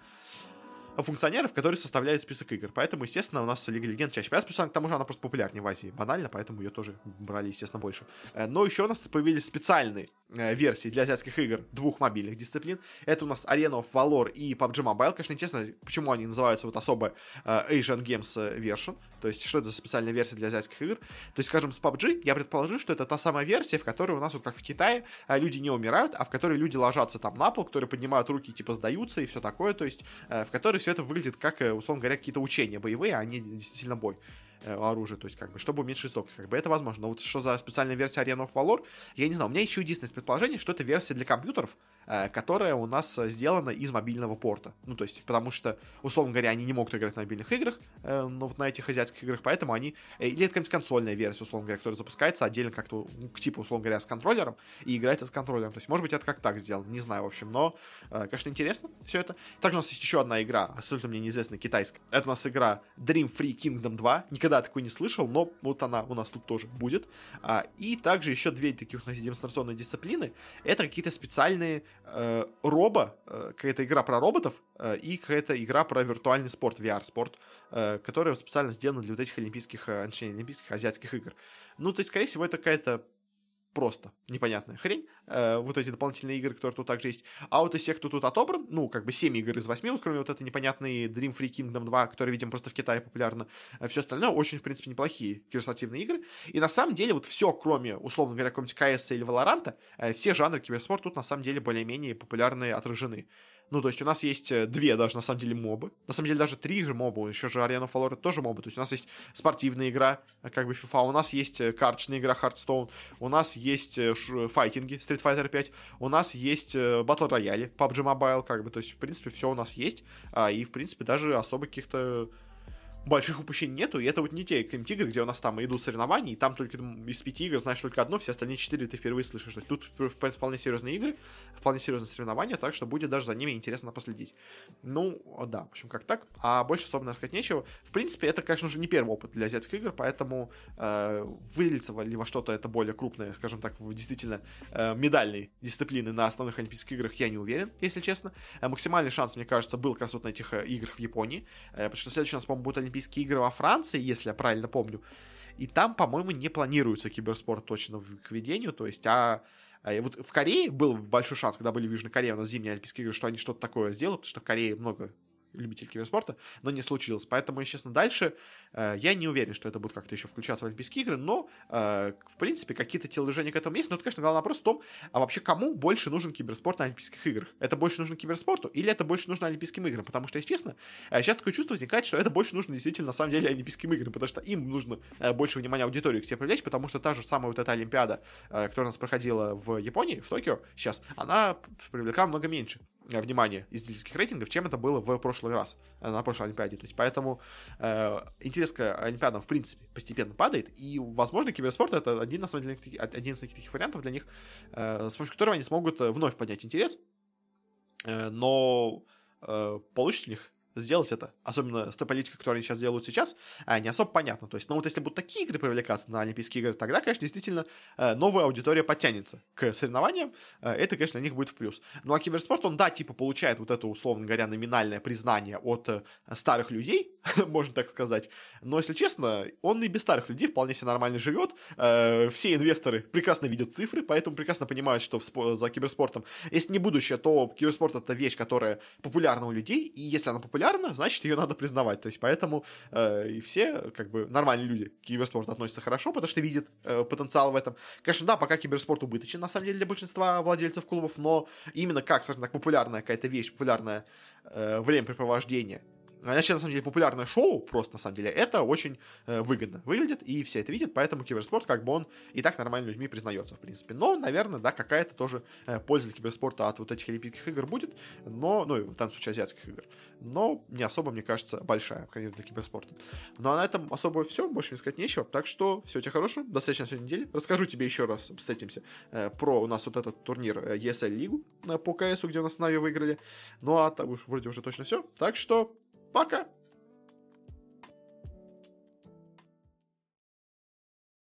функционеров, которые составляют список игр. Поэтому, естественно, у нас Лига Легенд чаще появляется. Плюс, к тому же, она просто популярнее в Азии, банально, поэтому ее тоже брали, естественно, больше. Но еще у нас появились специальные версии для азиатских игр двух мобильных дисциплин. Это у нас Arena of Valor и пабг Mobile. Конечно, интересно, почему они называются вот особо Asian Games Version. То есть, что это за специальная версия для азиатских игр. То есть, скажем, с пабг я предположу, что это та самая версия, в которой у нас, вот как в Китае, люди не умирают, а в которой люди ложатся там на пол, которые поднимают руки, типа сдаются и все такое. То есть, в которой все это выглядит как, условно говоря, какие-то учения боевые, а не действительно бой. Оружие, то есть, как бы, чтобы уменьшить жестокость, как бы, это возможно. Но вот что за специальная версия Arena of Valor, я не знаю. У меня еще единственное предположение, что это версия для компьютеров, э, которая у нас сделана из мобильного порта. Ну, то есть, потому что, условно говоря, они не могут играть на мобильных играх, э, но вот на этих азиатских играх, поэтому они... Э, или это какая-нибудь консольная версия, условно говоря, которая запускается отдельно как-то, типа, условно говоря, с контроллером и играется с контроллером. То есть, может быть, это как так сделано, не знаю, в общем, но, э, конечно, интересно все это. Также у нас есть еще одна игра, абсолютно мне неизвестная, китайская. Это у нас игра Dream Free Kingdom два. Никогда такой не слышал, но вот она у нас тут тоже будет. А, и также еще две таких у нас демонстрационные дисциплины. Это какие-то специальные э, робо, э, какая-то игра про роботов э, и какая-то игра про виртуальный спорт, ви ар-спорт, э, которая специально сделана для вот этих олимпийских, э, точнее, олимпийских азиатских игр. Ну, то есть, скорее всего, это какая-то просто непонятная хрень, э, вот эти дополнительные игры, которые тут также есть. А вот из всех, кто тут отобран, ну, как бы семь игр из восьми, вот кроме вот этой непонятной Dream Free Kingdom два, которые, видимо, просто в Китае популярно, э, все остальное очень, в принципе, неплохие киберспортивные игры. И на самом деле вот все, кроме, условно говоря, какого-нибудь КС или Valorant, э, все жанры киберспорта тут, на самом деле, более-менее популярные отражены. Ну, то есть у нас есть две даже, на самом деле, мобы. На самом деле даже три же мобы, еще же Arena of Valor тоже мобы. То есть у нас есть спортивная игра, как бы FIFA, у нас есть карточная игра Hearthstone, у нас есть файтинги, Street Fighter пять, у нас есть Battle Royale, пабг Mobile, как бы, то есть, в принципе, все у нас есть. И, в принципе, даже особо каких-то больших упущений нету, и это вот не те игры, где у нас там идут соревнования, и там только из пяти игр знаешь только одно, все остальные четыре ты впервые слышишь. То есть тут вполне серьезные игры, вполне серьезные соревнования, так что будет даже за ними интересно последить. Ну, да, в общем, как так. А больше особенно рассказать нечего. В принципе, это, конечно же, не первый опыт для азиатских игр, поэтому э, выльется ли во что-то это более крупное, скажем так, в действительно э, медальные дисциплины на основных олимпийских играх, я не уверен, если честно. Э, максимальный шанс, мне кажется, был как раз вот на этих э, играх в Японии, э, потому что следующий у нас, по-моему, будет олимпийский Олимпийские игры во Франции, если я правильно помню. И там, по-моему, не планируется киберспорт точно в, к ведению. То есть, а, а вот в Корее был большой шанс, когда были в Южной Корее у нас зимние Олимпийские игры, что они что-то такое сделают, потому что в Корее много любителей киберспорта, но не случилось. Поэтому, честно, дальше э, я не уверен, что это будет как-то еще включаться в Олимпийские игры, но, э, в принципе, какие-то телодвижения к этому есть. Но, это, конечно, главный вопрос в том, а вообще кому больше нужен киберспорт на Олимпийских играх? Это больше нужно киберспорту или это больше нужно Олимпийским играм? Потому что, если честно, э, сейчас такое чувство возникает, что это больше нужно действительно, на самом деле, Олимпийским играм, потому что им нужно э, больше внимания аудитории к себе привлечь, потому что та же самая вот эта Олимпиада, э, которая у нас проходила в Японии, в Токио сейчас, она привлекла много меньше внимание издательских рейтингов, чем это было в прошлый раз, на прошлой Олимпиаде. То есть, поэтому э, интерес к Олимпиадам, в принципе, постепенно падает, и, возможно, киберспорт — это один, на самом деле, один из таких вариантов для них, э, с помощью которого они смогут вновь поднять интерес, э, но э, получится у них сделать это. Особенно с той политикой, которую они сейчас делают сейчас, не особо понятно. То есть, ну вот если будут такие игры привлекаться на Олимпийские игры, тогда, конечно, действительно новая аудитория подтянется к соревнованиям. Это, конечно, для них будет в плюс. Ну а киберспорт, он, да, типа получает вот это, условно говоря, номинальное признание от старых людей, можно так сказать. Но, если честно, он и без старых людей вполне себе нормально живет. Все инвесторы прекрасно видят цифры, поэтому прекрасно понимают, что за киберспортом, если не будущее, то киберспорт — это вещь, которая популярна у людей, и если она популярна, значит, ее надо признавать. То есть, поэтому э, и все, как бы, нормальные люди к киберспорту относятся хорошо, потому что видят э, потенциал в этом. Конечно, да, пока киберспорт убыточен, на самом деле, для большинства владельцев клубов, но именно как, скажем так, популярная какая-то вещь, популярное э, времяпрепровождение, иначе, на самом деле, популярное шоу просто, на самом деле, это очень э, выгодно выглядит, и все это видят, поэтому киберспорт, как бы, он и так нормальными людьми признается, в принципе. Но, наверное, да, какая-то тоже э, польза для киберспорта от вот этих олимпийских игр будет, но, ну, и в данном случае азиатских игр, но не особо, мне кажется, большая, конечно, для киберспорта. Ну, а на этом особо все, больше мне сказать нечего, так что всего тебе хорошего, до следующей на сегодня недели. Расскажу тебе еще раз, встретимся, э, про у нас вот этот турнир и эс эл-лигу э, по КСу, где у нас Na'Vi выиграли. Ну, а там уж вроде уже точно все, так что пока!